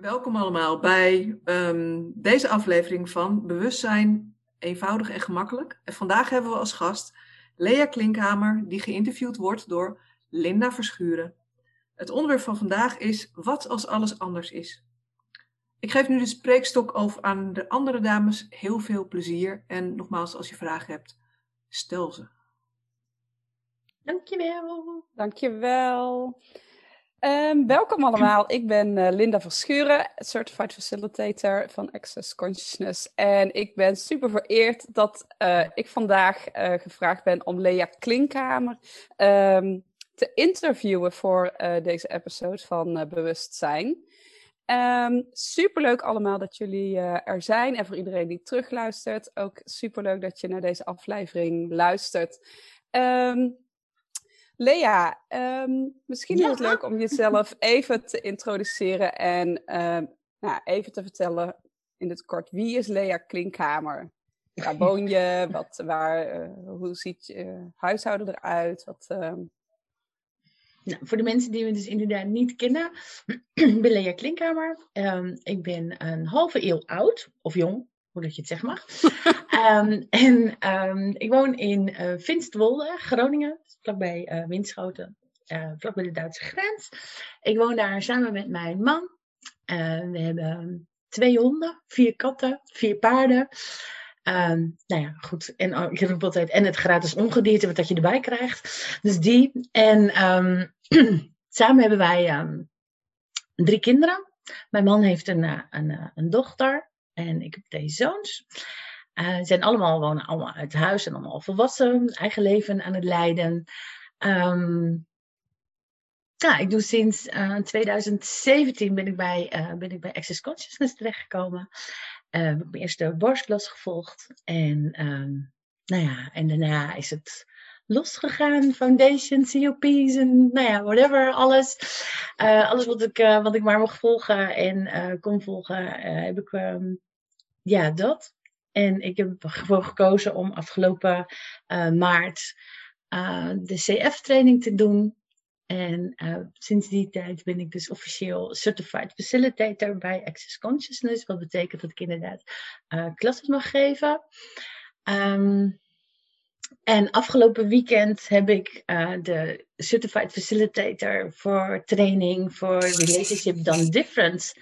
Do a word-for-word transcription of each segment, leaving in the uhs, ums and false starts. Welkom allemaal bij um, deze aflevering van Bewustzijn eenvoudig en gemakkelijk. En vandaag hebben we als gast Lea Klinkhamer, die geïnterviewd wordt door Linda Verschuren. Het onderwerp van vandaag is: wat als alles anders is? Ik geef nu de spreekstok over aan de andere dames. Heel veel plezier en nogmaals, als je vragen hebt, stel ze. Dankjewel. Dankjewel. Um, welkom allemaal, ik ben uh, Linda Verschuren, Certified Facilitator van Access Consciousness. En ik ben super vereerd dat uh, ik vandaag uh, gevraagd ben om Lea Klinkhamer um, te interviewen voor uh, deze episode van uh, Bewustzijn. Um, superleuk allemaal dat jullie uh, er zijn en voor iedereen die terugluistert, ook superleuk dat je naar deze aflevering luistert. Um, Lea, um, misschien is het ja. leuk om jezelf even te introduceren en um, nou, even te vertellen in het kort. Wie is Lea Klinkhamer? Waar woon je? Wat, waar, uh, hoe ziet je uh, huishouden eruit? Wat, um... nou, voor de mensen die me dus inderdaad niet kennen, ik ben Lea Klinkhamer. Um, ik ben een halve eeuw oud, of jong, hoe dat je het zeg mag. um, en um, ik woon in uh, Vinstwolde, Groningen. Vlakbij uh, Winschoten, uh, vlakbij de Duitse grens. Ik woon daar samen met mijn man. Uh, we hebben twee honden, vier katten, vier paarden. Um, nou ja, goed. En uh, ik roep altijd, en het gratis ongedierte wat dat je erbij krijgt. Dus die. En um, samen hebben wij um, drie kinderen. Mijn man heeft een, uh, een, uh, een dochter en ik heb twee zoons. Uh, zijn allemaal, wonen allemaal uit huis en allemaal volwassen, eigen leven aan het leiden. Um, ja, ik doe sinds uh, twintig zeventien ben ik, bij, uh, ben ik bij Access Consciousness terechtgekomen. Uh, heb ik mijn eerste borstlas gevolgd. En, um, nou ja, en daarna is het losgegaan. Foundation, C O P's en nou ja, whatever, alles. Uh, alles wat ik, uh, wat ik maar mocht volgen en uh, kon volgen, uh, heb ik um, ja, dat. En ik heb ervoor gekozen om afgelopen uh, maart uh, de C F-training te doen. En uh, sinds die tijd ben ik dus officieel Certified Facilitator bij Access Consciousness. Wat betekent dat ik inderdaad uh, klassen mag geven. Um, en afgelopen weekend heb ik uh, de Certified Facilitator voor training voor Relationship Done Different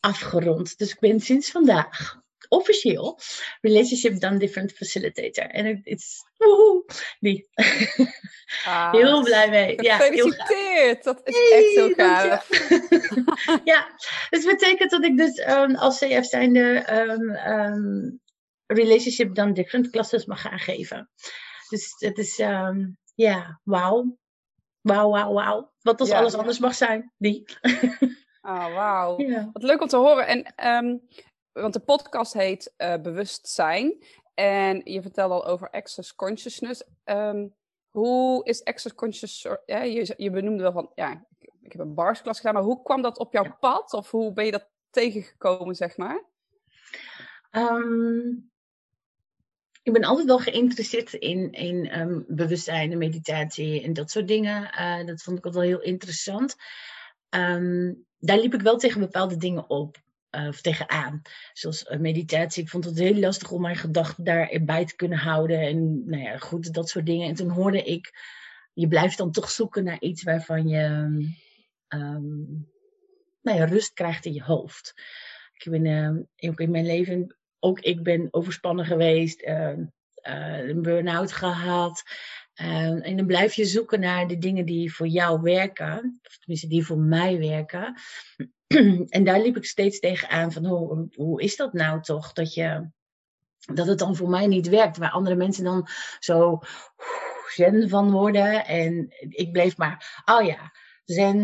afgerond. Dus ik ben sinds vandaag officieel Relationship Done Different Facilitator. En het is woehoe, die. Ah, heel blij mee. Gefeliciteerd, ja, dat is hey, echt heel gaaf. Ja, dus betekent dat ik dus um, als C F zijnde um, um, Relationship Done Different classes mag gaan geven. Dus het is, ja, um, yeah, wauw. Wauw, wauw, wauw. Wat als ja, alles ja. anders mag zijn, die. Ah, wauw. Ja. Wat leuk om te horen. En um, want de podcast heet uh, Bewustzijn. En je vertelde al over Access Consciousness. Um, hoe is Access Consciousness... Ja, je, je benoemde wel van... Ja, ik, ik heb een barsklas gedaan. Maar hoe kwam dat op jouw pad? Of hoe ben je dat tegengekomen, zeg maar? Um, ik ben altijd wel geïnteresseerd in, in um, bewustzijn en meditatie en dat soort dingen. Uh, dat vond ik altijd wel heel interessant. Um, daar liep ik wel tegen bepaalde dingen op. Of tegenaan. Zoals meditatie. Ik vond het heel lastig om mijn gedachten daarbij te kunnen houden. En nou ja, goed, dat soort dingen. En toen hoorde ik, je blijft dan toch zoeken naar iets waarvan je um, nou ja, rust krijgt in je hoofd. Ik ben uh, ook in mijn leven, ook ik ben overspannen geweest. Uh, uh, een burn-out gehad. Uh, en dan blijf je zoeken naar de dingen die voor jou werken. Of tenminste, die voor mij werken. En daar liep ik steeds tegenaan van hoe, hoe is dat nou toch? Dat, je, dat het dan voor mij niet werkt. Waar andere mensen dan zo zen van worden. En ik bleef maar, oh ja, zen.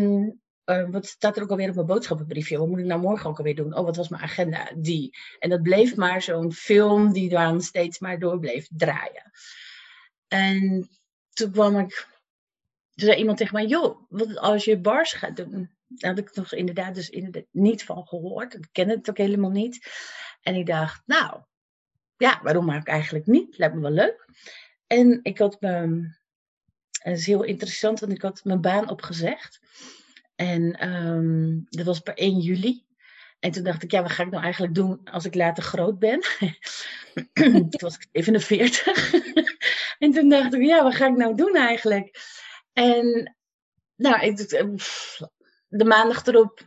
Uh, wat staat er ook alweer op mijn boodschappenbriefje? Wat moet ik nou morgen ook alweer doen? Oh, wat was mijn agenda? Die. En dat bleef maar zo'n film die dan steeds maar door bleef draaien. En toen kwam ik, toen zei iemand tegen mij, joh, wat als je bars gaat doen? Daar had ik nog inderdaad dus inderdaad niet van gehoord. Ik ken het ook helemaal niet. En ik dacht, nou, ja, waarom maak ik eigenlijk niet? Lijkt me wel leuk. En ik had me, dat is heel interessant, want ik had mijn baan opgezegd. En um, dat was per één juli. En toen dacht ik, ja, wat ga ik nou eigenlijk doen als ik later groot ben? Toen was ik zevenenveertig. En toen dacht ik, ja, wat ga ik nou doen eigenlijk? En nou, ik, de maandag erop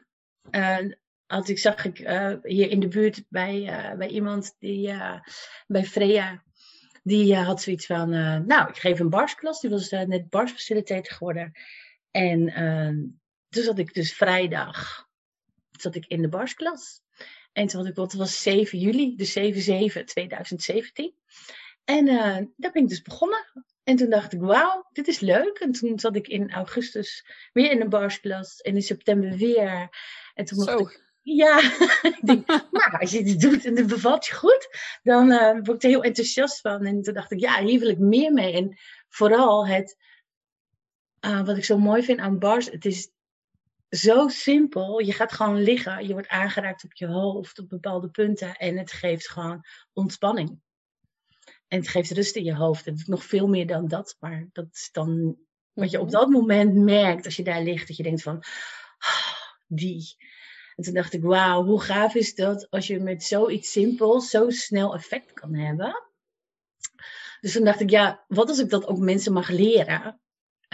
uh, had ik, zag ik uh, hier in de buurt bij, uh, bij iemand, die uh, bij Freya. Die uh, had zoiets van, uh, nou, ik geef een barsklas. Die was uh, net barsfacilitator geworden. En uh, toen zat ik dus vrijdag zat ik in de barsklas. En toen had ik, dat was zeven juli, dus zeven zeven tweeduizend zeventien. En uh, daar ben ik dus begonnen. En toen dacht ik, wauw, dit is leuk. En toen zat ik in augustus weer in de barsklas. En in september weer. En toen mocht Zo. ik... Ja, ik denk, maar als je dit doet en het bevalt je goed, dan uh, word ik er heel enthousiast van. En toen dacht ik, ja, hier wil ik meer mee. En vooral het, uh, wat ik zo mooi vind aan bars, het is zo simpel. Je gaat gewoon liggen, je wordt aangeraakt op je hoofd, op bepaalde punten. En het geeft gewoon ontspanning. En het geeft rust in je hoofd. Het is nog veel meer dan dat, maar dat is dan wat je op dat moment merkt als je daar ligt. Dat je denkt van, oh, die... En toen dacht ik, wauw, hoe gaaf is dat als je met zoiets simpels zo snel effect kan hebben. Dus toen dacht ik, ja, wat als ik dat ook mensen mag leren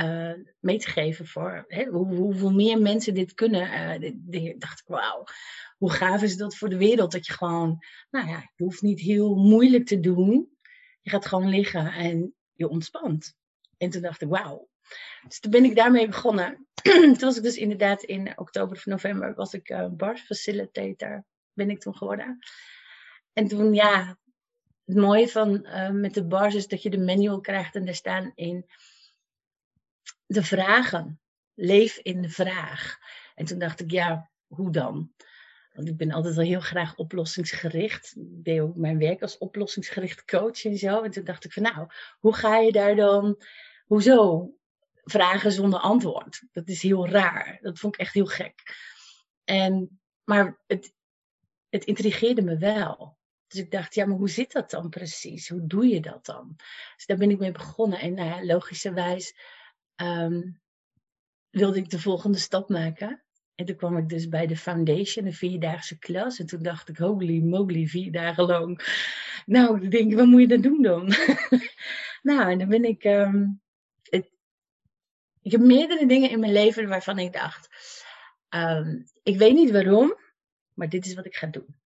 uh, mee te geven voor hè, hoe, hoeveel meer mensen dit kunnen. Uh, dit, dit, dacht ik, wauw, hoe gaaf is dat voor de wereld? Dat je gewoon, nou ja, je hoeft niet heel moeilijk te doen. Je gaat gewoon liggen en je ontspant. En toen dacht ik, wauw. Dus toen ben ik daarmee begonnen. Toen was ik dus inderdaad in oktober of november was ik uh, barsfacilitator, ben ik toen geworden. En toen, ja, het mooie van uh, met de bars is dat je de manual krijgt en daar staan in de vragen. Leef in de vraag. En toen dacht ik, ja, hoe dan? Want ik ben altijd al heel graag oplossingsgericht. Ik deed ook mijn werk als oplossingsgericht coach en zo. En toen dacht ik van, nou, hoe ga je daar dan... Hoezo? Vragen zonder antwoord. Dat is heel raar. Dat vond ik echt heel gek. En, maar het, het intrigeerde me wel. Dus ik dacht, ja, maar hoe zit dat dan precies? Hoe doe je dat dan? Dus daar ben ik mee begonnen. En nou ja, logischerwijs um, wilde ik de volgende stap maken. En toen kwam ik dus bij de foundation, een vierdaagse klas. En toen dacht ik, holy moly, vier dagen lang. Nou, ik denk, wat moet je dan doen dan? Nou, en dan ben ik... Um, Ik heb meerdere dingen in mijn leven waarvan ik dacht, um, ik weet niet waarom, maar dit is wat ik ga doen.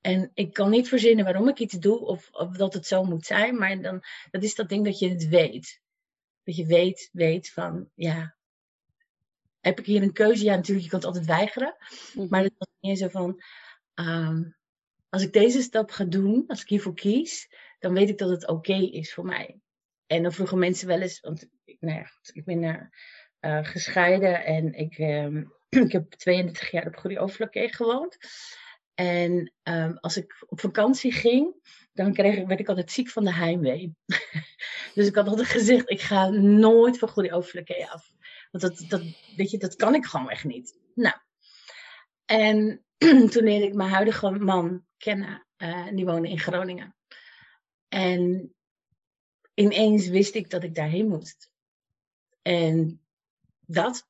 En ik kan niet verzinnen waarom ik iets doe of, of dat het zo moet zijn, maar dan, dat is dat ding dat je het weet. Dat je weet, weet van, ja, heb ik hier een keuze? Ja, natuurlijk, je kan het altijd weigeren. Maar dat was meer zo van, um, als ik deze stap ga doen, als ik hiervoor kies, dan weet ik dat het oké is voor mij. En dan vroegen mensen wel eens, want nou ja, goed, ik ben uh, uh, gescheiden en ik, um, ik heb tweeëndertig jaar op Goeree Overflakkee gewoond. En um, als ik op vakantie ging, dan kreeg ik, werd ik altijd ziek van de heimwee. Dus ik had altijd gezegd, ik ga nooit van Goeree Overflakkee af. Want dat, dat, weet je, dat kan ik gewoon echt niet. Nou, en toen leerde ik mijn huidige man kennen, uh, die woonde in Groningen. En... Ineens wist ik dat ik daarheen moest. En dat.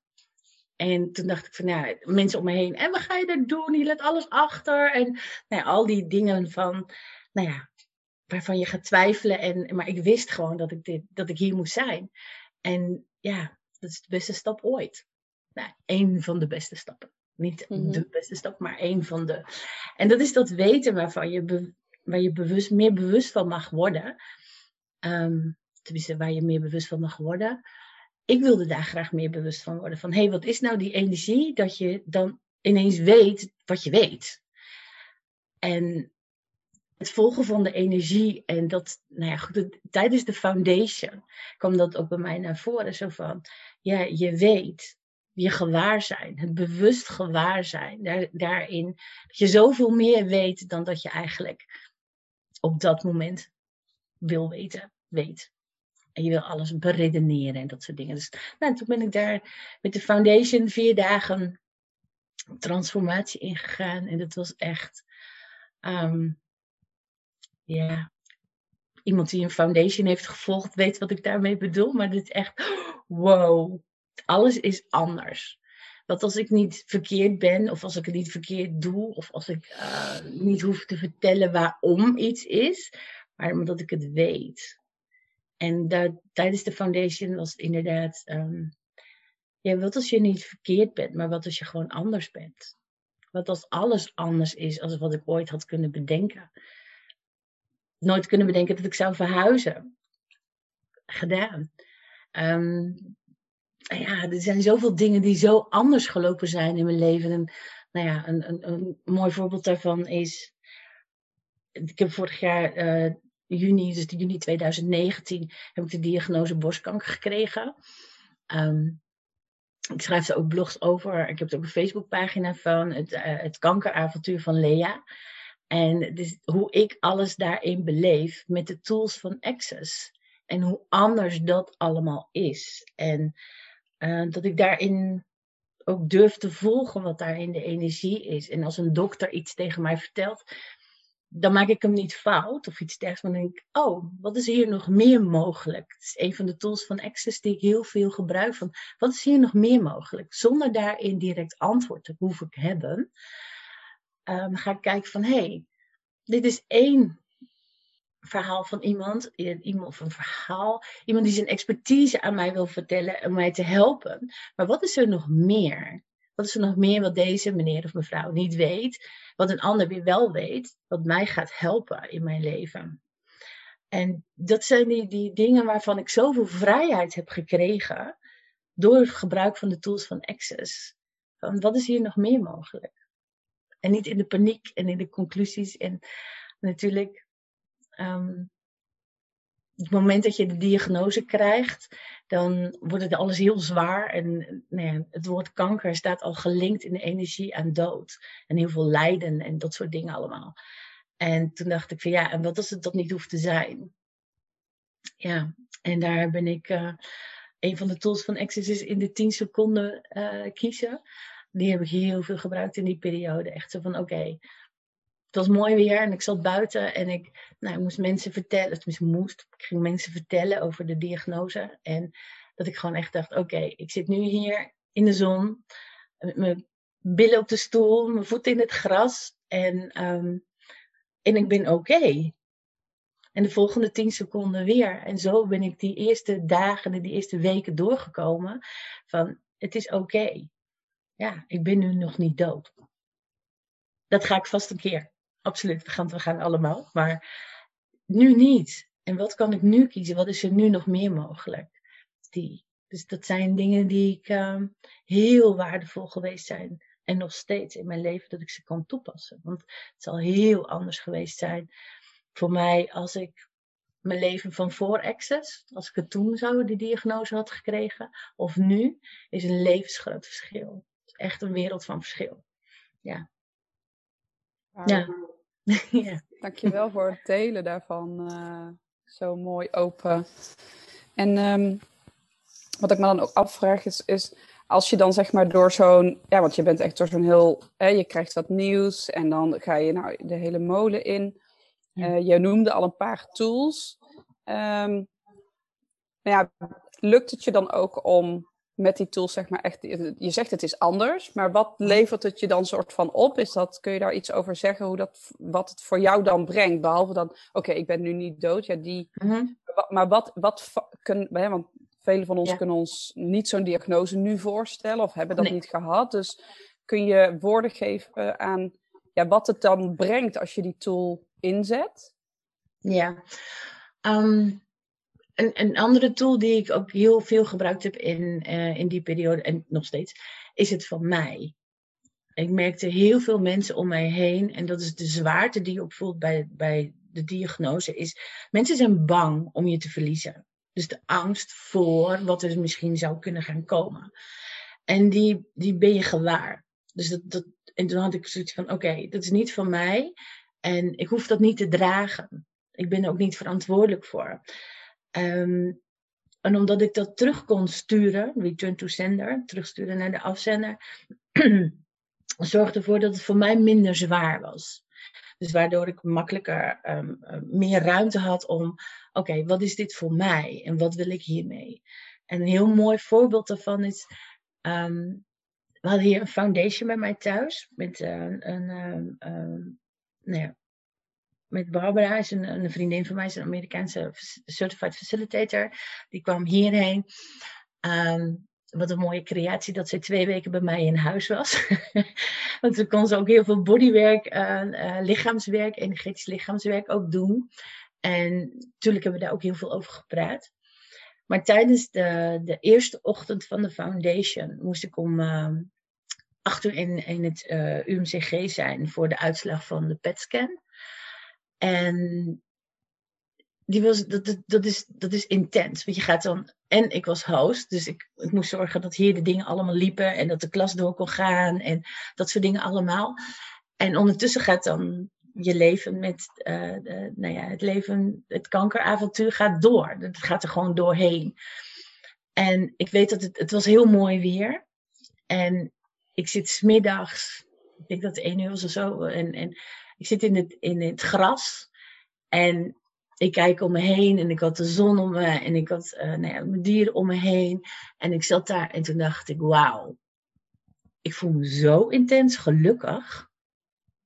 En toen dacht ik van, nou, mensen om me heen. En wat ga je daar doen? Je laat alles achter. En nou ja, al die dingen van, nou ja, waarvan je gaat twijfelen. En, maar ik wist gewoon dat ik, dit, dat ik hier moest zijn. En ja, dat is de beste stap ooit. Nou, één van de beste stappen. Niet mm-hmm. de beste stap, maar één van de. En dat is dat weten waarvan je, be, waar je bewust, meer bewust van mag worden. Um, tenminste waar je meer bewust van mag worden. Ik wilde daar graag meer bewust van worden. Van hé, hey, wat is nou die energie dat je dan ineens weet wat je weet. En het volgen van de energie en dat, nou ja, goed, het, tijdens de foundation kwam dat ook bij mij naar voren. Zo van, ja, je weet, je gewaar zijn, het bewust gewaar zijn. Daar, daarin dat je zoveel meer weet dan dat je eigenlijk op dat moment wil weten, weet. En je wil alles beredeneren en dat soort dingen. Dus nou, toen ben ik daar met de foundation vier dagen transformatie ingegaan. En dat was echt, um, ja, iemand die een foundation heeft gevolgd weet wat ik daarmee bedoel. Maar dit is echt, wow, alles is anders. dat als ik niet verkeerd ben, of als ik het niet verkeerd doe, of als ik uh, niet hoef te vertellen waarom iets is, maar omdat ik het weet. En dat, tijdens de foundation was het inderdaad, um, ja, wat als je niet verkeerd bent, maar wat als je gewoon anders bent? Wat als alles anders is als wat ik ooit had kunnen bedenken? Nooit kunnen bedenken dat ik zou verhuizen. Gedaan. Um, ja, er zijn zoveel dingen die zo anders gelopen zijn in mijn leven. En, nou ja, een, een, een mooi voorbeeld daarvan is... Ik heb vorig jaar, uh, juni, dus juni twintig negentien, heb ik de diagnose borstkanker gekregen. Um, ik schrijf daar ook blogs over. Ik heb er ook een Facebookpagina van. Het, uh, het kankeravontuur van Lea. En dus hoe ik alles daarin beleef met de tools van Access. En hoe anders dat allemaal is. En uh, dat ik daarin ook durf te volgen wat daarin de energie is. En als een dokter iets tegen mij vertelt, dan maak ik hem niet fout of iets dergelijks. Maar dan denk ik, oh, wat is hier nog meer mogelijk? Het is een van de tools van Access die ik heel veel gebruik. Van, wat is hier nog meer mogelijk? Zonder daarin direct antwoord te hoeven hebben. Um, ga ik kijken van, hé, hey, dit is één verhaal van iemand, iemand of een verhaal, iemand die zijn expertise aan mij wil vertellen om mij te helpen. Maar wat is er nog meer? Wat is er nog meer wat deze meneer of mevrouw niet weet, wat een ander weer wel weet, wat mij gaat helpen in mijn leven? En dat zijn die, die dingen waarvan ik zoveel vrijheid heb gekregen door het gebruik van de tools van Access. Van, wat is hier nog meer mogelijk? En niet in de paniek en in de conclusies. En natuurlijk, um, het moment dat je de diagnose krijgt, dan wordt het alles heel zwaar. En nee, het woord kanker staat al gelinkt in de energie aan dood. En heel veel lijden en dat soort dingen allemaal. En toen dacht ik van ja, en wat als het dat niet hoeft te zijn? Ja, en daar ben ik, uh, een van de tools van Access is in de tien seconden uh, kiezen. Die heb ik heel veel gebruikt in die periode. Echt zo van, oké, okay, het was mooi weer en ik zat buiten en ik, nou, ik moest mensen vertellen, tenminste moest, ik ging mensen vertellen over de diagnose. En dat ik gewoon echt dacht, oké, okay, ik zit nu hier in de zon, met mijn billen op de stoel, mijn voeten in het gras en, um, en ik ben oké. Okay. En de volgende tien seconden weer. En zo ben ik die eerste dagen en die eerste weken doorgekomen van, het is oké. Okay. Ja, ik ben nu nog niet dood. Dat ga ik vast een keer. Absoluut, we gaan, we gaan allemaal. Maar nu niet. En wat kan ik nu kiezen? Wat is er nu nog meer mogelijk? Die. Dus dat zijn dingen die ik uh, heel waardevol geweest zijn. En nog steeds in mijn leven dat ik ze kan toepassen. Want het zal heel anders geweest zijn voor mij als ik mijn leven van voor Access, als ik het toen zou, die diagnose had gekregen. Of nu, is een levensgroot verschil. Echt een wereld van verschil. Ja. Wow. Ja. Ja. Dankjewel voor het delen daarvan. Uh, zo mooi open. En um, wat ik me dan ook afvraag is, is als je dan zeg maar door zo'n... Ja, want je bent echt door zo'n heel... Eh, je krijgt wat nieuws en dan ga je nou de hele molen in. Uh, je noemde al een paar tools. Um, nou ja, lukt het je dan ook om... met die tools, zeg maar, echt, je zegt het is anders, maar wat levert het je dan soort van op? Is dat, kun je daar iets over zeggen, hoe dat, wat het voor jou dan brengt? Behalve dan, oké, okay, ik ben nu niet dood, ja, die... Mm-hmm. Maar wat, wat kunnen, want velen van ons ja. kunnen ons niet zo'n diagnose nu voorstellen, of hebben dat nee. niet gehad, dus kun je woorden geven aan, ja, wat het dan brengt als je die tool inzet? Ja, um... Een, een andere tool die ik ook heel veel gebruikt heb in, uh, in die periode, en nog steeds, is het van mij. Ik merkte heel veel mensen om mij heen, en dat is de zwaarte die je opvoelt bij, bij de diagnose, is mensen zijn bang om je te verliezen. Dus de angst voor wat er misschien zou kunnen gaan komen. En die, die ben je gewaar. Dus dat, dat, en toen had ik zoiets van, oké, okay, dat is niet van mij, en ik hoef dat niet te dragen. Ik ben er ook niet verantwoordelijk voor. Um, en omdat ik dat terug kon sturen, return to sender, terugsturen naar de afzender, zorgde ervoor dat het voor mij minder zwaar was. Dus waardoor ik makkelijker, um, meer ruimte had om, oké, okay, wat is dit voor mij en wat wil ik hiermee? En een heel mooi voorbeeld daarvan is, um, we hadden hier een foundation bij mij thuis. Met, uh, een, uh, uh, nou ja, met Barbara, is een, een vriendin van mij, is een Amerikaanse Certified Facilitator. Die kwam hierheen. Um, Wat een mooie creatie dat ze twee weken bij mij in huis was. Want toen kon ze ook heel veel bodywerk, uh, uh, lichaamswerk, energetisch lichaamswerk ook doen. En natuurlijk hebben we daar ook heel veel over gepraat. Maar tijdens de, de eerste ochtend van de foundation moest ik om uh, acht uur in, in het uh, U M C G zijn voor de uitslag van de P E T scan. En... Die was, dat, dat, is, dat is intens. Want je gaat dan, en ik was host, dus ik, ik moest zorgen dat hier de dingen allemaal liepen en dat de klas door kon gaan en dat soort dingen allemaal. En ondertussen gaat dan je leven met, uh, de, nou ja, het leven, het kankeravontuur gaat door. Het gaat er gewoon doorheen. En ik weet dat het, het was heel mooi weer. En ik zit 's middags, ik denk dat het één uur was of zo, en, en ik zit in het, in het gras en ik kijk om me heen en ik had de zon om me en ik had uh, nou ja, mijn dieren om me heen. En ik zat daar en toen dacht ik, wauw. Ik voel me zo intens gelukkig.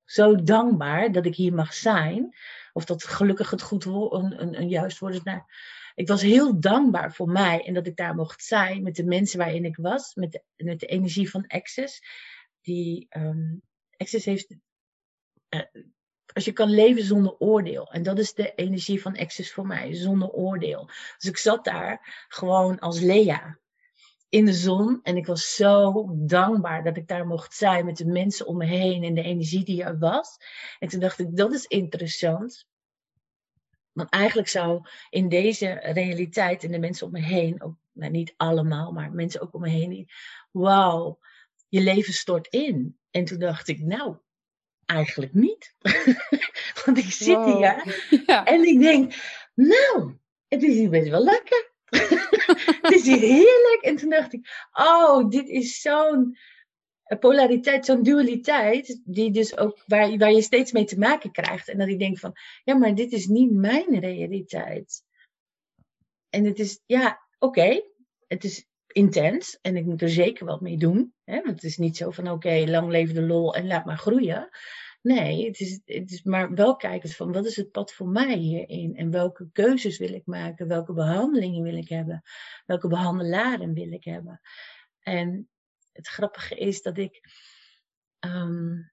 Zo dankbaar dat ik hier mag zijn. Of dat gelukkig het goed wo- een, een, een juist woord is. Nou, ik was heel dankbaar voor mij en dat ik daar mocht zijn met de mensen waarin ik was. Met de, met de energie van Access. Die um, Access heeft... Uh, Als je kan leven zonder oordeel. En dat is de energie van Access voor mij. Zonder oordeel. Dus ik zat daar gewoon als Lea. In de zon. En ik was zo dankbaar dat ik daar mocht zijn. Met de mensen om me heen. En de energie die er was. En toen dacht ik, dat is interessant. Want eigenlijk zou in deze realiteit. En de mensen om me heen. Ook, nou, niet allemaal. Maar mensen ook om me heen. Die, wauw. Je leven stort in. En toen dacht ik, nou. Eigenlijk niet. Want ik zit wow. hier ja. en ik denk, nou, het is hier best wel lekker. Het is hier heerlijk. En toen dacht ik, oh, dit is zo'n polariteit, zo'n dualiteit, die dus ook waar, waar je steeds mee te maken krijgt. En dat ik denk van, ja, maar dit is niet mijn realiteit. En het is, ja, oké, okay, het is intens en ik moet er zeker wat mee doen. Hè? Want het is niet zo van oké, okay, lang leven de lol en laat maar groeien. Nee, het is, het is maar wel kijken van wat is het pad voor mij hierin? En welke keuzes wil ik maken? Welke behandelingen wil ik hebben? Welke behandelaren wil ik hebben? En het grappige is dat ik um,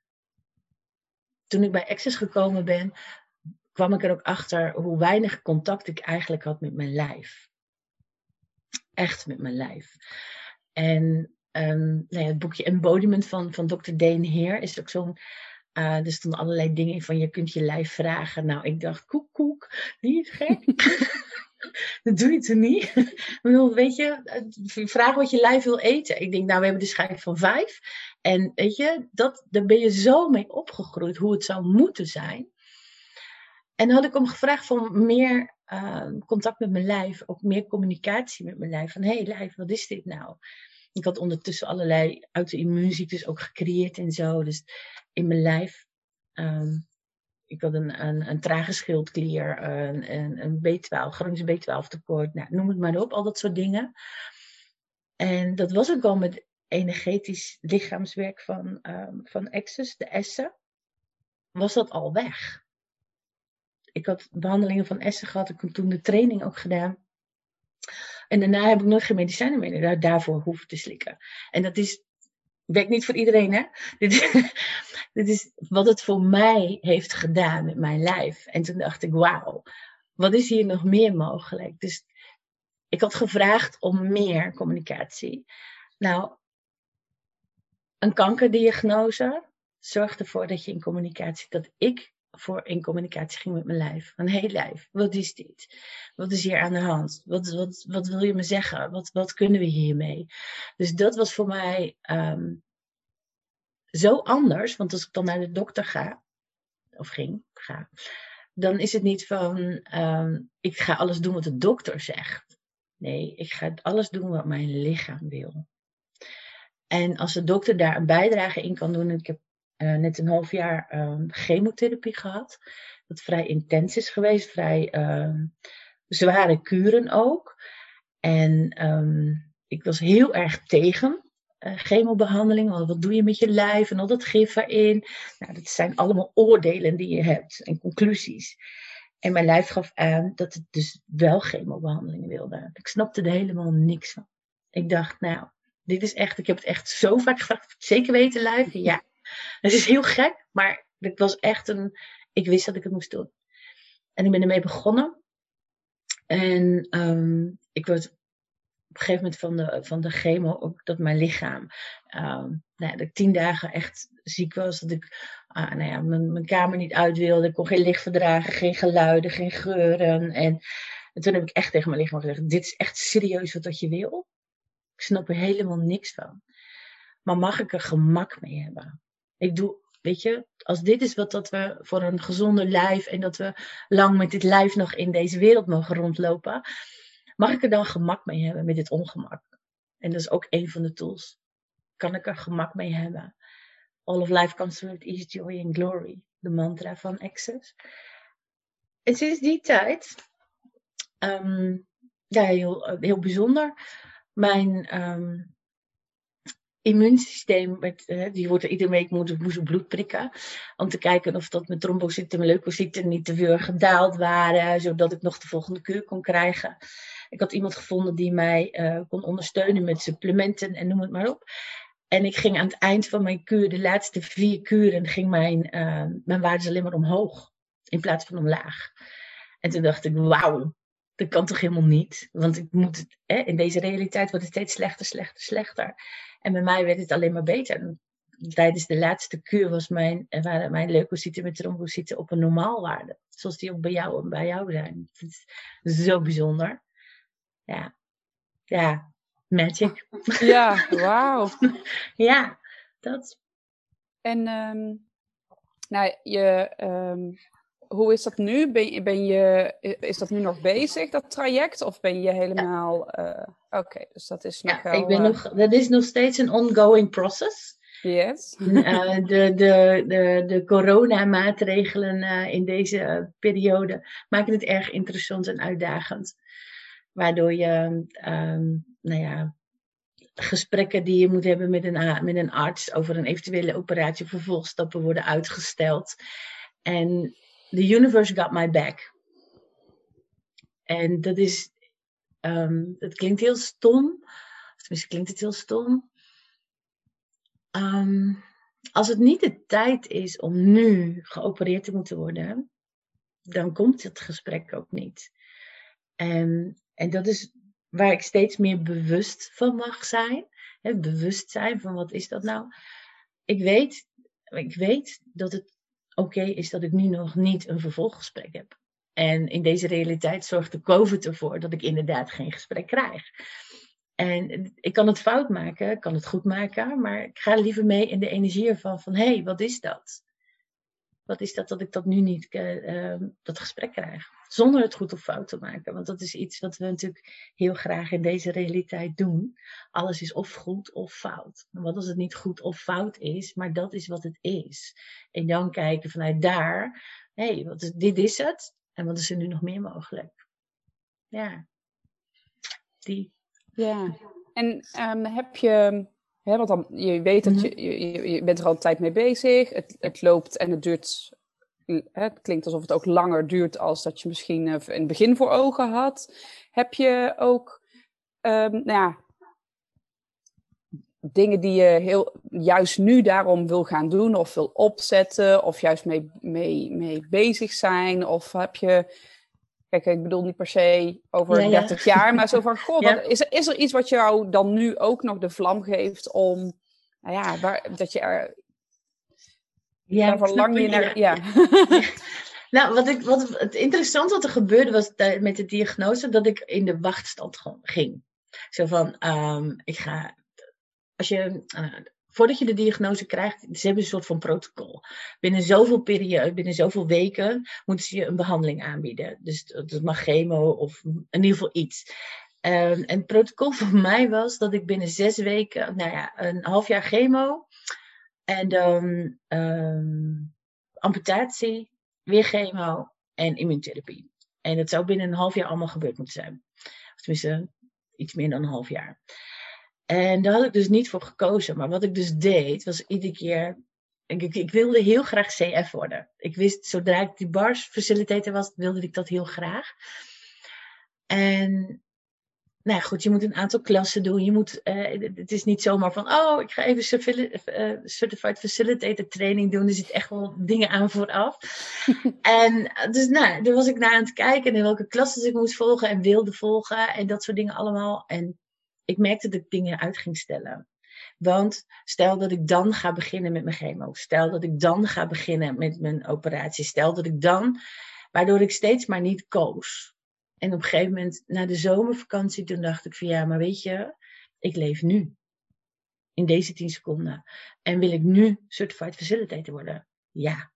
toen ik bij Access gekomen ben, kwam ik er ook achter hoe weinig contact ik eigenlijk had met mijn lijf. Echt met mijn lijf. En um, nou ja, het boekje Embodiment van, van dokter Dane Heer is ook zo'n... Uh, er stonden allerlei dingen in van je kunt je lijf vragen. Nou, ik dacht, koek, koek, die is gek. Dat doe je toen niet. Ik bedoel, weet je, vraag wat je lijf wil eten. Ik denk, nou, we hebben de schijf van vijf. En weet je, dat, daar ben je zo mee opgegroeid hoe het zou moeten zijn. En dan had ik hem gevraagd van meer... Uh, contact met mijn lijf, ook meer communicatie met mijn lijf. Van, hé hey, lijf, wat is dit nou? Ik had ondertussen allerlei auto-immuunziektes ook gecreëerd en zo. Dus in mijn lijf, um, ik had een, een, een trage schildklier, een, een, een B twaalf, chronische B twaalf tekort, nou, noem het maar op, al dat soort dingen. En dat was ook al met energetisch lichaamswerk van, um, van Access, de Essen, was dat al weg. Ik had behandelingen van Essen gehad. Ik heb toen de training ook gedaan. En daarna heb ik nooit geen medicijnen meer daarvoor hoeven te slikken. En dat is, werkt niet voor iedereen, hè. Dit is, dit is wat het voor mij heeft gedaan met mijn lijf. En toen dacht ik, wauw, wat is hier nog meer mogelijk? Dus ik had gevraagd om meer communicatie. Nou, een kankerdiagnose zorgt ervoor dat je in communicatie, dat ik... voor in communicatie ging met mijn lijf. Van, hé hey, lijf, wat is dit? Wat is hier aan de hand? Wat, wat, wat wil je me zeggen? Wat, wat kunnen we hiermee? Dus dat was voor mij um, zo anders. Want als ik dan naar de dokter ga, of ging, ga, dan is het niet van, um, ik ga alles doen wat de dokter zegt. Nee, ik ga alles doen wat mijn lichaam wil. En als de dokter daar een bijdrage in kan doen, en ik heb Uh, net een half jaar uh, chemotherapie gehad. Dat vrij intens is geweest. Vrij uh, zware kuren ook. En um, ik was heel erg tegen. uh, chemobehandeling, want wat doe je met je lijf en al dat gif erin. Nou, dat zijn allemaal oordelen die je hebt en conclusies. En mijn lijf gaf aan dat het dus wel chemobehandelingen wilde. Ik snapte er helemaal niks van. Ik dacht, nou, dit is echt, ik heb het echt zo vaak gevraagd. Zeker weten, lijf? Ja. Het is heel gek, maar het was echt een, ik wist dat ik het moest doen. En ik ben ermee begonnen. En um, ik werd op een gegeven moment van de, van de chemo ook dat mijn lichaam, um, nou ja, dat ik tien dagen echt ziek was. Dat ik ah, nou ja, mijn, mijn kamer niet uit wilde. Ik kon geen licht verdragen, geen geluiden, geen geuren. En, en toen heb ik echt tegen mijn lichaam gezegd, dit is echt serieus wat dat je wil? Ik snap er helemaal niks van. Maar mag ik er gemak mee hebben? Ik doe... Weet je, als dit is wat dat we voor een gezonder lijf en dat we lang met dit lijf nog in deze wereld mogen rondlopen, mag ik er dan gemak mee hebben met dit ongemak? En dat is ook een van de tools. Kan ik er gemak mee hebben? All of life comes with ease, joy and glory. De mantra van Access. En sinds die tijd, um, ja, heel, heel bijzonder. Mijn... Um, immuunsysteem, met, hè, die wordt er iedere week moest, moest bloed prikken. Om te kijken of dat mijn trombocyten en leukocyten niet te veel gedaald waren. Zodat ik nog de volgende kuur kon krijgen. Ik had iemand gevonden die mij uh, kon ondersteunen met supplementen en noem het maar op. En ik ging aan het eind van mijn kuur, de laatste vier kuren, ging mijn, uh, mijn waardes alleen maar omhoog. In plaats van omlaag. En toen dacht ik, wauw. Dat kan toch helemaal niet? Want ik moet het, hè, in deze realiteit wordt het steeds slechter, slechter, slechter. En bij mij werd het alleen maar beter. Tijdens de laatste kuur was mijn, waren mijn leukocyten met trombocyten op een normaalwaarde. Zoals die ook bij jou en bij jou zijn. Het is zo bijzonder. Ja. Ja. Magic. Ja, wauw. Ja, dat. En um, nou, je... Um... Hoe is dat nu? Ben je, ben je, is dat nu nog bezig, dat traject? Of ben je helemaal... Ja. Uh, Oké, okay, dus dat is nog ja, wel... Ik ben uh... nog, dat is nog steeds een ongoing process. Yes. uh, de, de, de, de coronamaatregelen uh, in deze periode maken het erg interessant en uitdagend. Waardoor je, um, nou ja... gesprekken die je moet hebben met een, met een arts over een eventuele operatie of vervolgstappen worden uitgesteld. En... The universe got my back. En dat is... Um, dat klinkt heel stom. Of tenminste klinkt het heel stom. Um, als het niet de tijd is om nu geopereerd te moeten worden, dan komt het gesprek ook niet. En, en dat is waar ik steeds meer bewust van mag zijn. Hè, bewust zijn van wat is dat nou? Ik weet, ik weet dat het oké, okay, is dat ik nu nog niet een vervolggesprek heb. En in deze realiteit zorgt de COVID ervoor dat ik inderdaad geen gesprek krijg. En ik kan het fout maken, ik kan het goed maken, maar ik ga liever mee in de energie ervan van, hé, hey, wat is dat? Wat is dat dat ik dat nu niet, uh, dat gesprek krijg? Zonder het goed of fout te maken, want dat is iets wat we natuurlijk heel graag in deze realiteit doen. Alles is of goed of fout. En wat als het niet goed of fout is, maar dat is wat het is. En dan kijken vanuit daar, hé, hey, wat is, dit is het, en wat is er nu nog meer mogelijk? Ja, die. Ja, en um, heb je... He, want dan, je weet dat je, je, je bent er al een tijd mee bezig. Het, het loopt en het duurt. Het klinkt alsof het ook langer duurt als dat je misschien in het begin voor ogen had. Heb je ook um, nou ja, dingen die je heel, juist nu daarom wil gaan doen of wil opzetten of juist mee, mee, mee bezig zijn? Of heb je... Kijk, ik bedoel niet per se over ja, dertig ja. jaar, maar zo van, goh, ja. wat, is, er, is er iets wat jou dan nu ook nog de vlam geeft om, nou ja, waar, dat je er, ja, daarvan lang je naar, ja. ja. ja. Nou, wat, ik, wat het interessante wat er gebeurde was met de diagnose, dat ik in de wachtstand ging. Zo van, um, ik ga, als je... Uh, Voordat je de diagnose krijgt, ze hebben een soort van protocol. Binnen zoveel periode, binnen zoveel weken moeten ze je een behandeling aanbieden. Dus dat mag chemo of in ieder geval iets. En het protocol van mij was dat ik binnen zes weken, nou ja, een half jaar chemo. En dan um, amputatie, weer chemo en immuuntherapie. En dat zou binnen een half jaar allemaal gebeurd moeten zijn. Of tenminste, iets meer dan een half jaar. En daar had ik dus niet voor gekozen. Maar wat ik dus deed, was iedere keer... Ik, ik, ik wilde heel graag C F worden. Ik wist, zodra ik die bars facilitator was, wilde ik dat heel graag. En... Nou goed, je moet een aantal klassen doen. Je moet, uh, het is niet zomaar van, oh, ik ga even uh, Certified Facilitator training doen. Er zit echt wel dingen aan vooraf. En dus, nou, daar was ik naar aan het kijken. En welke klassen ik moest volgen en wilde volgen. En dat soort dingen allemaal. En ik merkte dat ik dingen uit ging stellen. Want stel dat ik dan ga beginnen met mijn chemo. Stel dat ik dan ga beginnen met mijn operatie. Stel dat ik dan, waardoor ik steeds maar niet koos. En op een gegeven moment, na de zomervakantie, toen dacht ik van ja, maar weet je, ik leef nu. In deze tien seconden. En wil ik nu Certified Facilitator worden? Ja.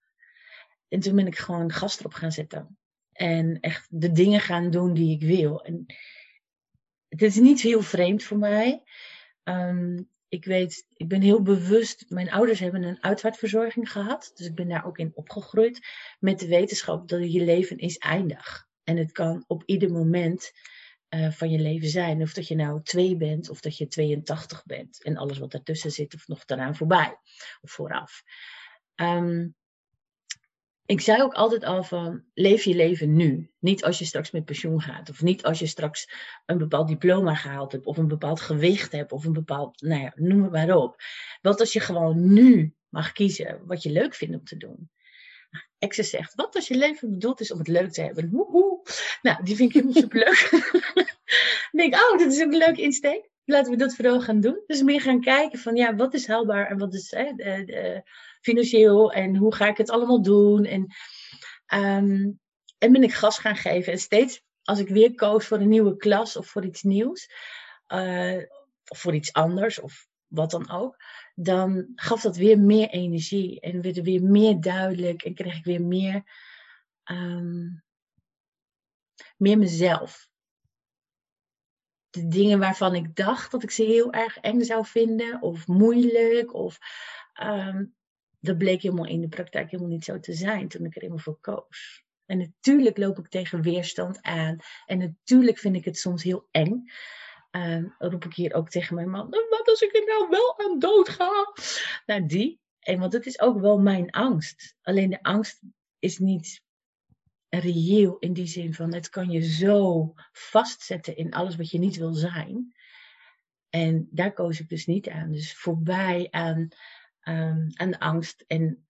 En toen ben ik gewoon gas erop gaan zetten. En echt de dingen gaan doen die ik wil. En het is niet heel vreemd voor mij. Um, ik weet, ik ben heel bewust, mijn ouders hebben een uitvaartverzorging gehad. Dus ik ben daar ook in opgegroeid. Met de wetenschap dat je leven is eindig. En het kan op ieder moment uh, van je leven zijn. Of dat je nou twee bent, of dat je tweeëntachtig bent. En alles wat daartussen zit, of nog daaraan voorbij. Of vooraf. Um, ik zei ook altijd al van, leef je leven nu. Niet als je straks met pensioen gaat. Of niet als je straks een bepaald diploma gehaald hebt. Of een bepaald gewicht hebt. Of een bepaald, nou ja, noem het maar op. Wat als je gewoon nu mag kiezen wat je leuk vindt om te doen. Access zegt, wat als je leven bedoeld is om het leuk te hebben? Woehoe. Nou, die vind ik helemaal superleuk. Ik denk, oh, dat is ook een leuke insteek. Laten we dat vooral gaan doen. Dus meer gaan kijken van, ja, wat is haalbaar en wat is hè, de, de, financieel en hoe ga ik het allemaal doen? En, um, en ben ik gas gaan geven. En steeds, als ik weer koos voor een nieuwe klas of voor iets nieuws, uh, of voor iets anders, of wat dan ook, dan gaf dat weer meer energie en werd er weer meer duidelijk en kreeg ik weer meer, um, meer mezelf. De dingen waarvan ik dacht dat ik ze heel erg eng zou vinden of moeilijk, of um, dat bleek helemaal in de praktijk helemaal niet zo te zijn toen ik er helemaal voor koos. En natuurlijk loop ik tegen weerstand aan en natuurlijk vind ik het soms heel eng. Uh, roep ik hier ook tegen mijn man, wat als ik er nou wel aan dood ga? Nou, die. En want het is ook wel mijn angst. Alleen de angst is niet reëel in die zin van, het kan je zo vastzetten in alles wat je niet wil zijn. En daar koos ik dus niet aan. Dus voorbij aan, um, aan de angst en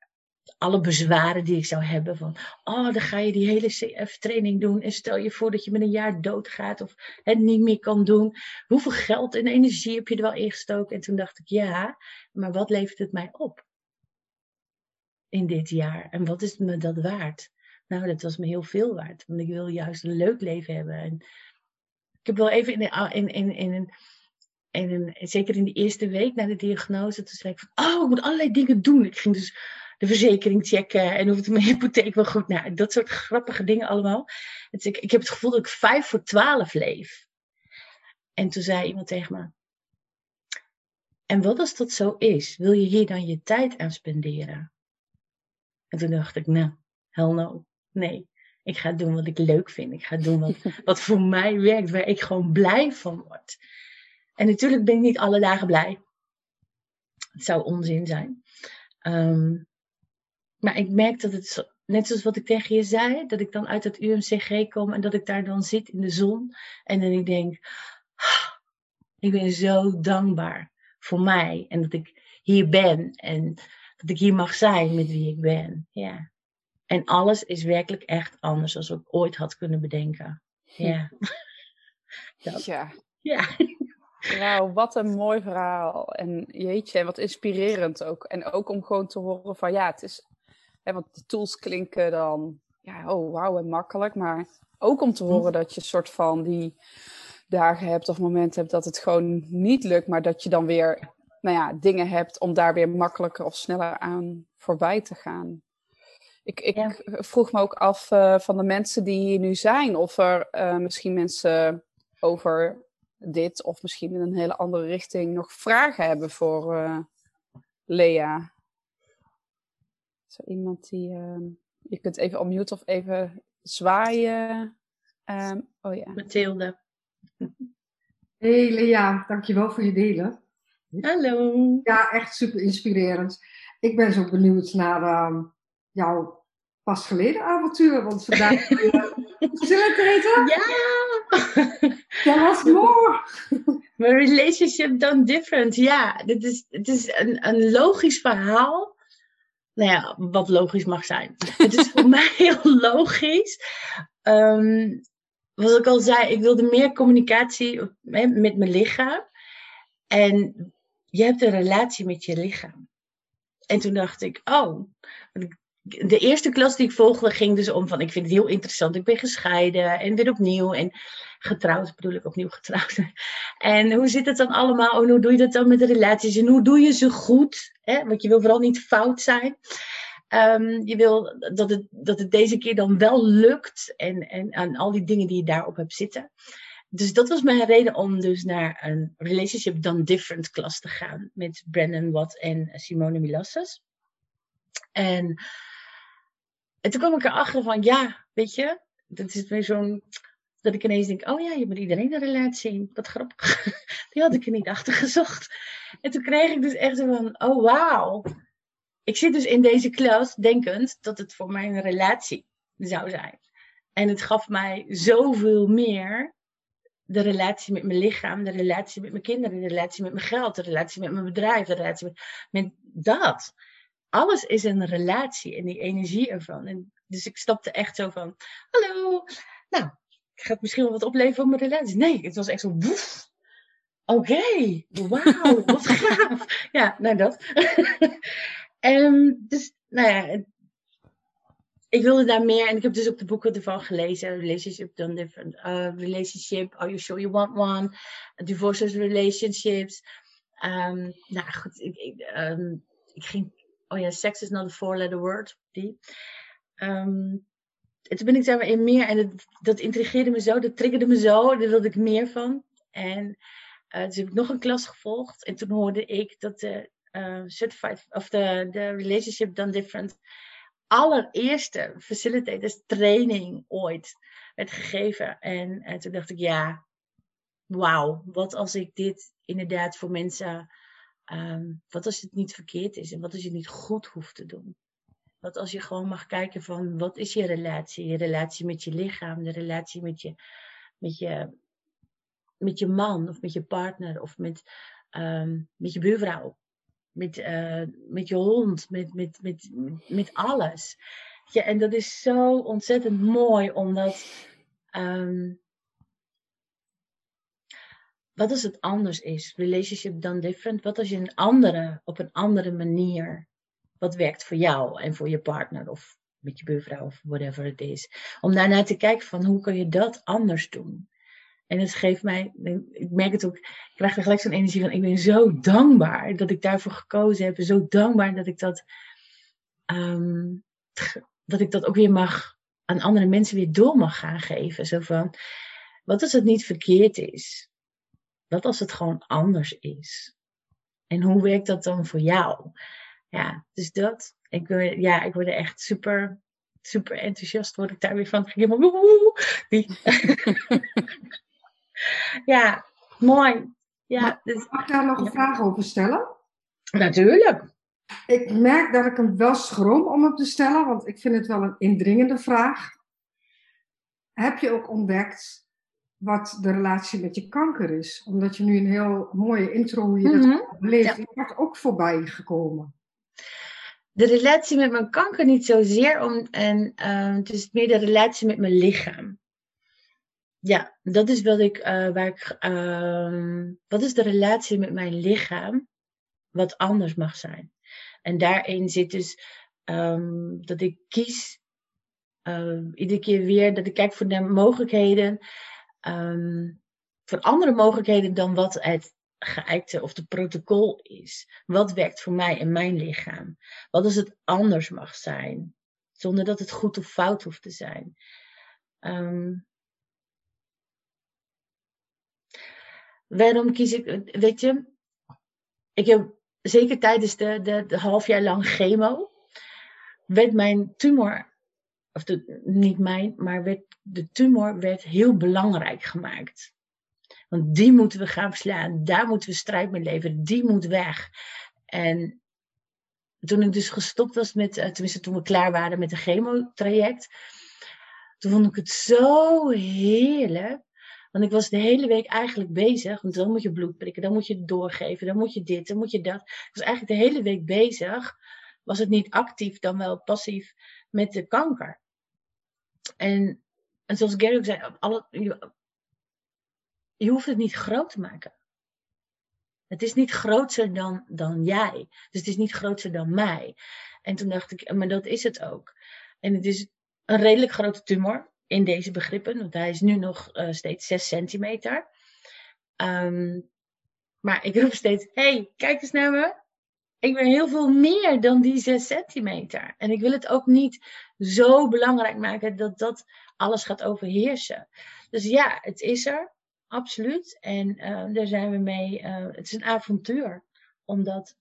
alle bezwaren die ik zou hebben van, oh, dan ga je die hele C F-training doen en stel je voor dat je met een jaar doodgaat of het niet meer kan doen. Hoeveel geld en energie heb je er wel ingestoken? En toen dacht ik, ja, maar wat levert het mij op in dit jaar? En wat is me dat waard? Nou, dat was me heel veel waard, want ik wil juist een leuk leven hebben. En ik heb wel even in een... In, in, in een En een, zeker in de eerste week na de diagnose, toen zei ik van, oh, ik moet allerlei dingen doen. Ik ging dus de verzekering checken en of het mijn hypotheek wel goed... Nou, dat soort grappige dingen allemaal. Dus ik, ik heb het gevoel dat ik vijf voor twaalf leef. En toen zei iemand tegen me, en wat als dat zo is? Wil je hier dan je tijd aan spenderen? En toen dacht ik, nou, hell no, nee. Ik ga doen wat ik leuk vind. Ik ga doen wat, wat voor mij werkt, waar ik gewoon blij van word. En natuurlijk ben ik niet alle dagen blij. Het zou onzin zijn. Um, maar ik merk dat het, zo, net zoals wat ik tegen je zei, dat ik dan uit het U M C G kom en dat ik daar dan zit in de zon. En dan ik denk, ah, ik ben zo dankbaar voor mij. En dat ik hier ben. En dat ik hier mag zijn met wie ik ben. Ja. En alles is werkelijk echt anders dan ik ooit had kunnen bedenken. Ja. Dat. Ja. Ja. Nou, wat een mooi verhaal. En jeetje, en wat inspirerend ook. En ook om gewoon te horen van ja, het is... Hè, want de tools klinken dan... Ja, oh wauw, en makkelijk. Maar ook om te horen dat je een soort van die dagen hebt of momenten hebt dat het gewoon niet lukt. Maar dat je dan weer, nou ja, dingen hebt om daar weer makkelijker of sneller aan voorbij te gaan. Ik, ik ja. vroeg me ook af uh, van de mensen die hier nu zijn. Of er uh, misschien mensen over... dit of misschien in een hele andere richting nog vragen hebben voor uh, Lea. Is er iemand die... Uh, je kunt even unmute of even zwaaien. Um, oh ja. Mathilde. Hey Lea, dankjewel voor je delen. Hallo. Ja, echt super inspirerend. Ik ben zo benieuwd naar uh, jouw pas geleden avontuur, want vandaag... Zullen we het weten? Ja! Dat was mooi! My Relationship Done Different, ja. Dit is, dit is een, een logisch verhaal. Nou ja, wat logisch mag zijn. Het is voor mij heel logisch. Um, wat ik al zei, ik wilde meer communicatie met mijn lichaam. En je hebt een relatie met je lichaam. En toen dacht ik, oh... De eerste klas die ik volgde ging dus om van... Ik vind het heel interessant, ik ben gescheiden en weer opnieuw. En getrouwd, bedoel ik, opnieuw getrouwd. En hoe zit het dan allemaal? En hoe doe je dat dan met de relaties? En hoe doe je ze goed? Hè? Want je wil vooral niet fout zijn. Um, je wil dat het, dat het deze keer dan wel lukt. En, en aan al die dingen die je daarop hebt zitten. Dus dat was mijn reden om dus naar een Relationship Done Different klas te gaan. Met Brandon Watt en Simone Milassas. En... En toen kwam ik erachter van, ja, weet je, dat is weer zo'n, dat ik ineens denk, oh ja, je hebt iedereen een relatie, wat grappig. Die had ik er niet achter gezocht. En toen kreeg ik dus echt zo van, oh wauw. Ik zit dus in deze klas denkend dat het voor mij een relatie zou zijn. En het gaf mij zoveel meer, de relatie met mijn lichaam, de relatie met mijn kinderen, de relatie met mijn geld, de relatie met mijn bedrijf, de relatie met, met dat. Alles is een relatie en die energie ervan. En dus ik stapte echt zo van... Hallo, nou, ik ga het misschien wel wat opleveren op mijn relatie. Nee, het was echt zo... Woef. Oké, okay, wauw, wat gaaf. Ja, nou dat. en dus, nou ja... Ik wilde daar meer... En ik heb dus ook de boeken ervan gelezen. Relationship Done Different. Uh, relationship, Are You Sure You Want One? Divorces, Relationships. Um, nou goed, ik, ik, um, ik ging... Oh ja, Sex is not a four-letter word. Die. Um, en toen ben ik daar weer in meer. En het, dat intrigeerde me zo. Dat triggerde me zo. Daar wilde ik meer van. En uh, dus heb ik nog een klas gevolgd. En toen hoorde ik dat de, uh, certified, of de, de Relationship Done Different allereerste facilitators training ooit werd gegeven. En, en toen dacht ik, ja, wauw. Wat als ik dit inderdaad voor mensen... Um, wat als het niet verkeerd is en wat als je het niet goed hoeft te doen? Wat als je gewoon mag kijken van wat is je relatie? Je relatie met je lichaam, de relatie met je, met je, met je man of met je partner of met, um, met je buurvrouw, met, uh, met je hond, met, met, met, met, met alles. Ja, en dat is zo ontzettend mooi omdat... Um, Wat als het anders is? Relationship Done Different. Wat als je een andere, op een andere manier, wat werkt voor jou en voor je partner of met je buurvrouw of whatever het is. Om daarnaar te kijken van hoe kun je dat anders doen? En het geeft mij, ik merk het ook, ik krijg er gelijk zo'n energie van, ik ben zo dankbaar dat ik daarvoor gekozen heb. Zo dankbaar dat ik dat, um, dat ik dat ook weer mag, aan andere mensen weer door mag gaan geven. Zo van, wat als het niet verkeerd is? Wat als het gewoon anders is? En hoe werkt dat dan voor jou? Ja, dus dat. Ik, ja, ik word er echt super, super enthousiast. Word ik daar weer van. Helemaal woehoe. Ja, mooi. Ja, dus, mag ik daar nog een ja. vraag over stellen? Natuurlijk. Ik merk dat ik hem wel schroom om hem te stellen. Want ik vind het wel een indringende vraag. Heb je ook ontdekt... wat de relatie met je kanker is. Omdat je nu een heel mooie intro hoe je dat mm-hmm. beleeft. Ja. Dat is ook voorbij gekomen. De relatie met mijn kanker niet zozeer. Om, en, uh, het is meer de relatie met mijn lichaam. Ja, dat is wat ik... Uh, waar ik uh, wat is de relatie met mijn lichaam? Wat anders mag zijn. En daarin zit dus... Um, dat ik kies... Uh, iedere keer weer... dat ik kijk voor de mogelijkheden... Um, voor andere mogelijkheden dan wat het geëikte of de protocol is. Wat werkt voor mij en mijn lichaam? Wat als het anders mag zijn? Zonder dat het goed of fout hoeft te zijn. Um, waarom kies ik... Weet je, ik heb zeker tijdens de, de, de half jaar lang chemo... werd mijn tumor... Of de, niet mijn, maar werd, de tumor werd heel belangrijk gemaakt. Want die moeten we gaan verslaan. Daar moeten we strijd mee leveren. Die moet weg. En toen ik dus gestopt was met... Tenminste, toen we klaar waren met de chemotraject. Toen vond ik het zo heerlijk. Want ik was de hele week eigenlijk bezig. Want dan moet je bloed prikken. Dan moet je het doorgeven. Dan moet je dit. Dan moet je dat. Ik was eigenlijk de hele week bezig. Was het niet actief, dan wel passief met de kanker. En, en zoals Gary ook zei... Alle, je, je hoeft het niet groot te maken. Het is niet groter dan, dan jij. Dus het is niet groter dan mij. En toen dacht ik, maar dat is het ook. En het is een redelijk grote tumor in deze begrippen. Want hij is nu nog uh, steeds zes centimeter. Um, maar ik roep steeds, hey, kijk eens naar me. Ik ben heel veel meer dan die zes centimeter. En ik wil het ook niet zo belangrijk maken dat dat alles gaat overheersen. Dus ja, het is er. Absoluut. En uh, daar zijn we mee. Uh, het is een avontuur. Omdat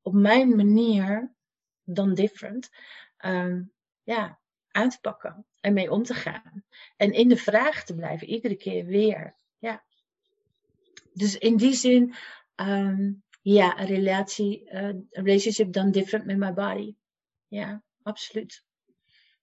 op mijn manier, dan different, uh, ja, aan te pakken. En mee om te gaan. En in de vraag te blijven. Iedere keer weer. Ja. Dus in die zin, um, ja, een relatie, uh, a relationship done different met my body. Ja, absoluut.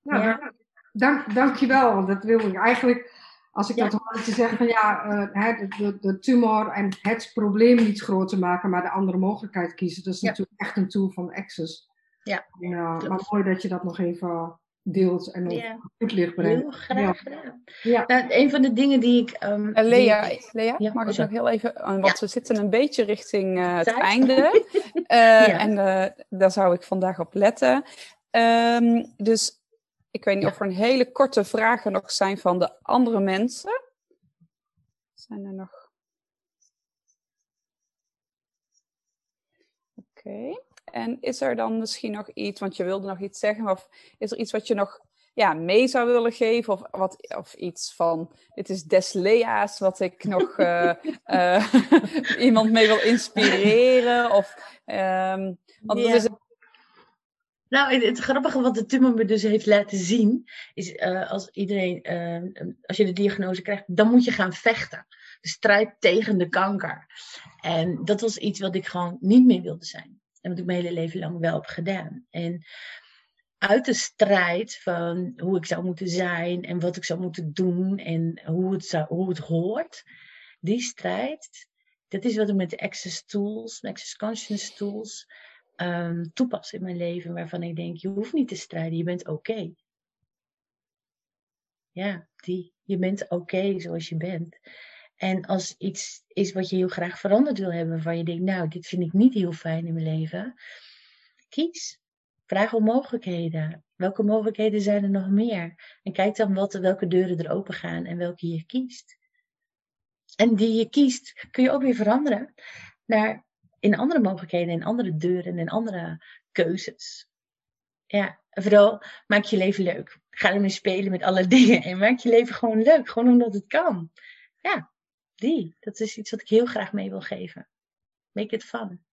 Nou, ja. Dank, dankjewel. Dat wilde ik eigenlijk... Als ik ja. dat hoorde te zeggen van ja, uh, de, de tumor en het probleem niet groter maken, maar de andere mogelijkheid kiezen. Dat is ja. natuurlijk echt een tool van Access. Ja. En, uh, maar mooi dat je dat nog even deelt en ja. op goed licht brengt. Heel graag ja. gedaan. Ja. Nou, een van de dingen die ik... Um, uh, Lea, die... Lea ja, mag ik nog heel even... Want ja. we zitten een beetje richting uh, het Tijd. einde. uh, ja. En uh, daar zou ik vandaag op letten. Um, dus... Ik weet niet ja. of er een hele korte vragen nog zijn van de andere mensen. Zijn er nog? Oké. Okay. En is er dan misschien nog iets, want je wilde nog iets zeggen, of is er iets wat je nog ja, mee zou willen geven? Of, wat, of iets van, dit is des Lea's wat ik nog uh, uh, iemand mee wil inspireren? Of, um, want ja. dat is... Nou, het grappige wat de tumor me dus heeft laten zien, is uh, als iedereen, uh, als je de diagnose krijgt, dan moet je gaan vechten. De strijd tegen de kanker. En dat was iets wat ik gewoon niet meer wilde zijn. En wat ik mijn hele leven lang wel heb gedaan. En uit de strijd van hoe ik zou moeten zijn en wat ik zou moeten doen en hoe het, zou, hoe het hoort, die strijd, dat is wat ik met de Access Tools, de Access Consciousness Tools, Um, toepassen in mijn leven, waarvan ik denk, je hoeft niet te strijden, je bent oké. Okay. Ja, die, je bent oké okay zoals je bent. En als iets is wat je heel graag veranderd wil hebben, waarvan je denkt, nou, dit vind ik niet heel fijn in mijn leven, kies. Vraag om mogelijkheden. Welke mogelijkheden zijn er nog meer? En kijk dan wat, welke deuren er open gaan en welke je kiest. En die je kiest, kun je ook weer veranderen naar in andere mogelijkheden, in andere deuren, en andere keuzes. Ja, vooral maak je leven leuk. Ga ermee spelen met alle dingen. En maak je leven gewoon leuk. Gewoon omdat het kan. Ja, die. Dat is iets wat ik heel graag mee wil geven. Make it fun.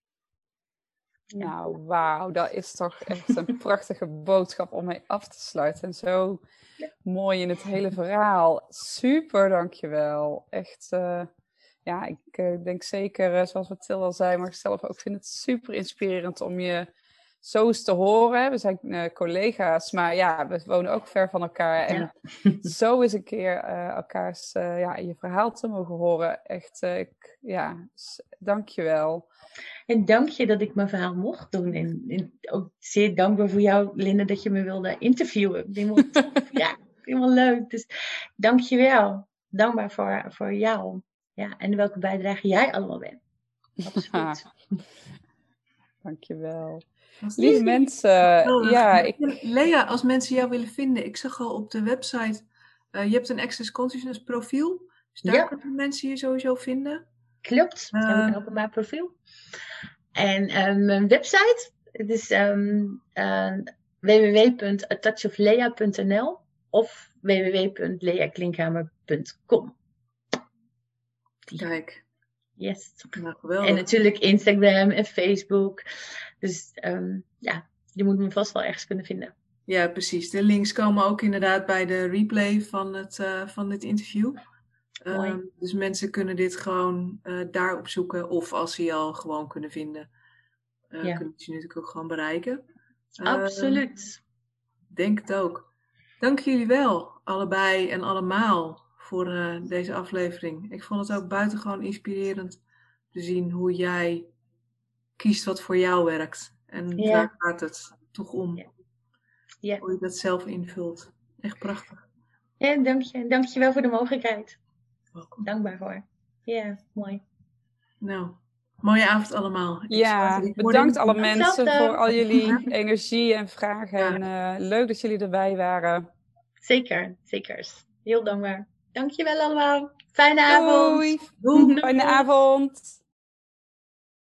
Nou, wauw. Dat is toch echt een prachtige boodschap om mee af te sluiten. En zo ja. mooi in het hele verhaal. Super, dankjewel. Echt... Uh... Ja, ik uh, denk zeker, uh, zoals wat Til al zei, maar ik zelf ook vind het super inspirerend om je zo eens te horen. We zijn uh, collega's, maar ja, we wonen ook ver van elkaar. En ja. zo eens een keer uh, elkaars uh, ja, je verhaal te mogen horen. Echt, uh, ik, ja, dank je wel. En dank je dat ik mijn verhaal mocht doen. En, en ook zeer dankbaar voor jou, Linda, dat je me wilde interviewen. Ja, helemaal leuk. Dus dank je wel. Dankbaar voor, voor jou. Ja, en welke bijdrage jij allemaal bent. Absoluut. Dankjewel. Lieve mensen. Oh, ja, ik... Lea, als mensen jou willen vinden. Ik zag al op de website. Uh, je hebt een Access Consciousness profiel. Dus daar ja. kunnen mensen je sowieso vinden. Klopt. Uh, een openbaar profiel. En um, mijn website. Het is um, uh, w w w punt a touch of lea punt n l of w w w punt lea klinkhamer punt com. Kijk. Yes. Nou, en natuurlijk Instagram en Facebook. Dus um, ja, je moet me vast wel ergens kunnen vinden. Ja, precies. De links komen ook inderdaad bij de replay van, het, uh, van dit interview. Um, dus mensen kunnen dit gewoon uh, daarop zoeken. Of als ze je al gewoon kunnen vinden. Uh, ja. Kunnen ze natuurlijk ook gewoon bereiken. Uh, Absoluut. Denk het ook. Dank jullie wel, allebei en allemaal, voor uh, deze aflevering. Ik vond het ook buitengewoon inspirerend te zien hoe jij kiest wat voor jou werkt. En ja. Daar gaat het toch om. Ja. Ja. Hoe je dat zelf invult. Echt prachtig. Ja, dank je. Dank je wel voor de mogelijkheid. Welkom. Dankbaar voor. Ja, mooi. Nou, mooie avond allemaal. Ja, bedankt alle mensen voor al jullie energie en vragen. Ja. En uh, leuk dat jullie erbij waren. Zeker, zeker. Heel dankbaar. Dank je wel allemaal. Fijne avond. Doei. Doei. Fijne avond.